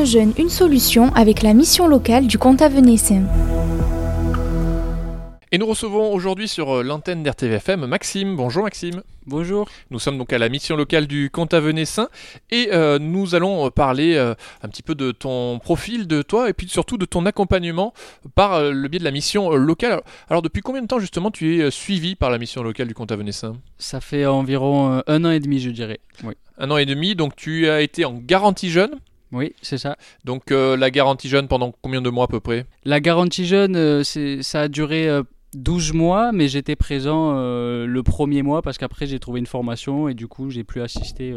Un jeune, une solution avec la mission locale du Comtat Venaissin. Et nous recevons aujourd'hui sur l'antenne d'RTVFM Maxime. Bonjour Maxime. Bonjour. Nous sommes donc à la mission locale du Comtat Venaissin et nous allons parler un petit peu de ton profil, de toi et puis surtout de ton accompagnement par le biais de la mission locale. Alors depuis combien de temps justement tu es suivi par la mission locale du Comtat Venaissin ? Ça fait environ 1 an et demi je dirais. Oui. 1 an et demi, donc tu as été en garantie jeune ? Oui, c'est ça. Donc la garantie jeune pendant combien de mois à peu près ? La garantie jeune, ça a duré... 12 mois, mais j'étais présent le premier mois parce qu'après j'ai trouvé une formation et du coup j'ai pu assister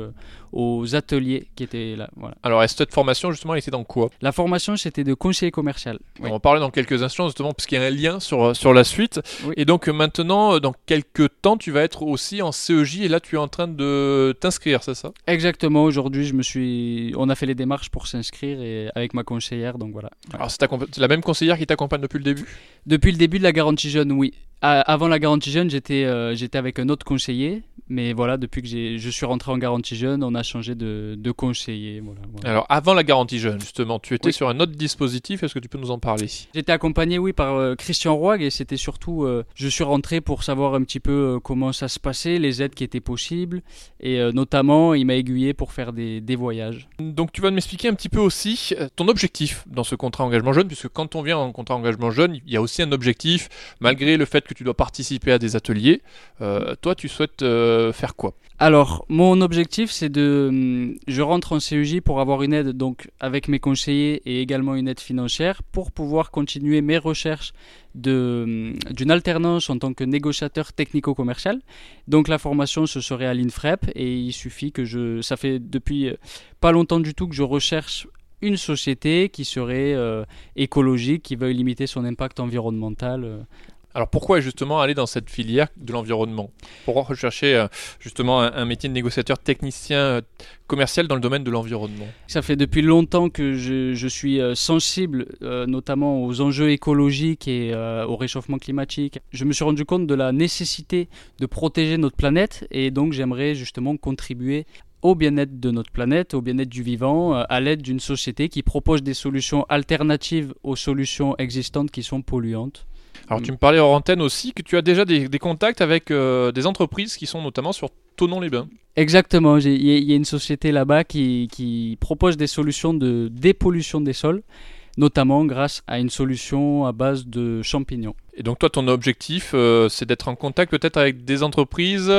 aux ateliers qui étaient là. Voilà. Alors, cette formation justement elle était dans quoi ? La formation c'était de conseiller commercial. Oui. On va parler dans quelques instants justement parce qu'il y a un lien sur la suite. Oui. Et donc maintenant, dans quelques temps, tu vas être aussi en CEJ et là tu es en train de t'inscrire, c'est ça ? Exactement, aujourd'hui on a fait les démarches pour s'inscrire et avec ma conseillère, donc voilà. Alors c'est la même conseillère qui t'accompagne depuis le début ? Depuis le début de la garantie jeune. Oui. Avant la garantie jeune, j'étais avec un autre conseiller, mais voilà, depuis que je suis rentré en garantie jeune, on a changé de conseiller. Voilà. Alors, avant la garantie jeune, justement, tu étais sur un autre dispositif, est-ce que tu peux nous en parler ? J'étais accompagné, par Christian Roig, et c'était surtout, je suis rentré pour savoir un petit peu comment ça se passait, les aides qui étaient possibles, et notamment, il m'a aiguillé pour faire des voyages. Donc, tu vas m'expliquer un petit peu aussi ton objectif dans ce contrat engagement jeune, puisque quand on vient en contrat engagement jeune, il y a aussi un objectif, malgré le fait que tu dois participer à des ateliers. Toi, tu souhaites faire quoi ? Alors, mon objectif, c'est je rentre en CEJ pour avoir une aide donc, avec mes conseillers et également une aide financière pour pouvoir continuer mes recherches d'une alternance en tant que négociateur technico-commercial. Donc, la formation, ce serait à l'INFREP et il suffit que ça fait depuis pas longtemps du tout que je recherche une société qui serait écologique, qui veuille limiter son impact environnemental. Alors pourquoi justement aller dans cette filière de l'environnement ? Pourquoi rechercher justement un métier de négociateur technicien commercial dans le domaine de l'environnement ? Ça fait depuis longtemps que je suis sensible notamment aux enjeux écologiques et au réchauffement climatique. Je me suis rendu compte de la nécessité de protéger notre planète et donc j'aimerais justement contribuer au bien-être de notre planète, au bien-être du vivant, à l'aide d'une société qui propose des solutions alternatives aux solutions existantes qui sont polluantes. Alors tu me parlais hors antenne aussi que tu as déjà des contacts avec des entreprises qui sont notamment sur Thonon-les-Bains. Exactement, il y a une société là-bas qui propose des solutions de dépollution des sols, notamment grâce à une solution à base de champignons. Et donc toi ton objectif c'est d'être en contact peut-être avec des entreprises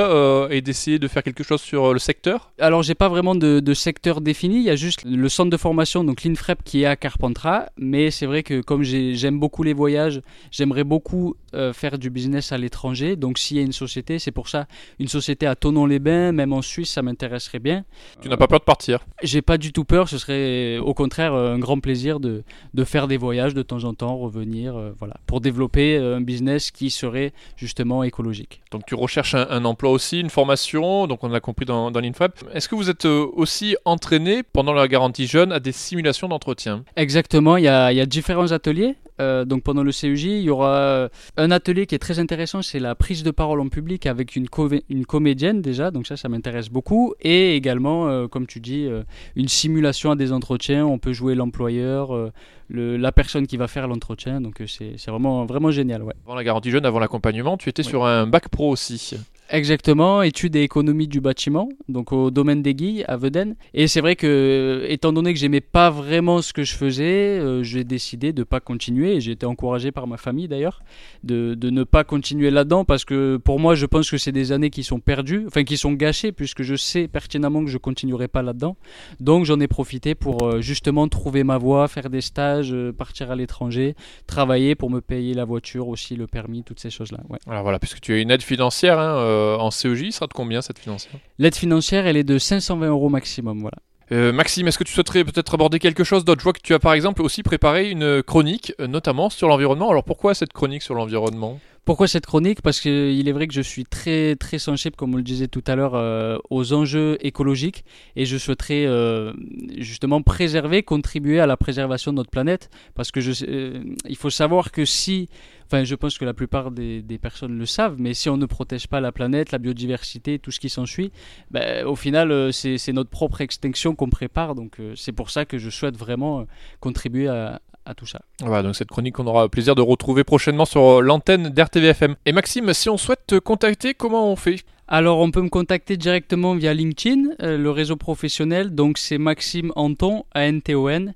et d'essayer de faire quelque chose sur le secteur ? Alors j'ai pas vraiment de secteur défini, il y a juste le centre de formation, donc l'INFREP qui est à Carpentras, mais c'est vrai que comme j'aime beaucoup les voyages, j'aimerais beaucoup faire du business à l'étranger, donc s'il y a une société, c'est pour ça, une société à Thonon-les-Bains, même en Suisse ça m'intéresserait bien. Tu n'as pas peur de partir ? J'ai pas du tout peur, ce serait au contraire un grand plaisir de faire des voyages de temps en temps, revenir, voilà, pour développer un business qui serait justement écologique. Donc tu recherches un emploi aussi, une formation, donc on l'a compris dans l'INFAP. Est-ce que vous êtes aussi entraîné pendant la garantie jeune à des simulations d'entretien ? Exactement, il y a différents ateliers. Donc pendant le CEJ, il y aura un atelier qui est très intéressant, c'est la prise de parole en public avec une comédienne déjà, donc ça m'intéresse beaucoup, et également, comme tu dis, une simulation à des entretiens, on peut jouer l'employeur, la personne qui va faire l'entretien, donc c'est vraiment génial. Ouais. Avant la garantie jeune, avant l'accompagnement, tu étais sur un bac pro aussi. Exactement, études et économie du bâtiment, donc au domaine des Guilles à Vedaine. Et c'est vrai que, étant donné que j'aimais pas vraiment ce que je faisais, j'ai décidé de pas continuer. Et j'ai été encouragé par ma famille d'ailleurs de ne pas continuer là-dedans parce que pour moi, je pense que c'est des années qui sont perdues, enfin qui sont gâchées puisque je sais pertinemment que je continuerai pas là-dedans. Donc j'en ai profité pour justement trouver ma voie, faire des stages, partir à l'étranger, travailler pour me payer la voiture aussi, le permis, toutes ces choses-là. Ouais. Alors voilà, puisque tu as une aide financière. En CEJ, sera de combien cette financière ? L'aide financière, elle est de 520 € maximum, voilà. Maxime, est-ce que tu souhaiterais peut-être aborder quelque chose d'autre ? Je vois que tu as par exemple aussi préparé une chronique, notamment sur l'environnement. Alors pourquoi cette chronique sur l'environnement ? Pourquoi cette chronique ? Parce qu'il est vrai que je suis très, très sensible, comme on le disait tout à l'heure, aux enjeux écologiques, et je souhaiterais justement contribuer à la préservation de notre planète, parce que il faut savoir que je pense que la plupart des personnes le savent, mais si on ne protège pas la planète, la biodiversité, tout ce qui s'ensuit, au final, c'est notre propre extinction qu'on prépare. Donc, c'est pour ça que je souhaite vraiment contribuer à tout ça. Voilà, donc cette chronique qu'on aura le plaisir de retrouver prochainement sur l'antenne d'RTVFM. Et Maxime, si on souhaite te contacter, comment on fait ? Alors, on peut me contacter directement via LinkedIn, le réseau professionnel, donc c'est Maxime Anton, A-N-T-O-N.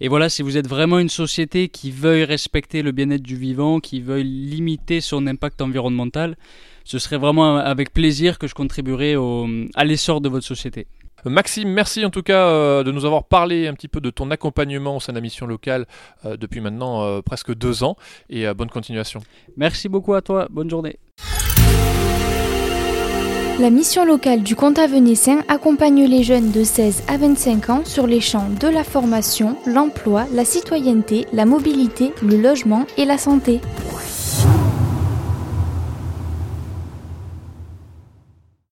Et voilà, si vous êtes vraiment une société qui veuille respecter le bien-être du vivant, qui veuille limiter son impact environnemental, ce serait vraiment avec plaisir que je contribuerais à l'essor de votre société. Maxime, merci en tout cas de nous avoir parlé un petit peu de ton accompagnement au sein de la mission locale depuis maintenant presque 2 ans, et bonne continuation. Merci beaucoup à toi, bonne journée. La mission locale du Comtat Venaissin accompagne les jeunes de 16 à 25 ans sur les champs de la formation, l'emploi, la citoyenneté, la mobilité, le logement et la santé.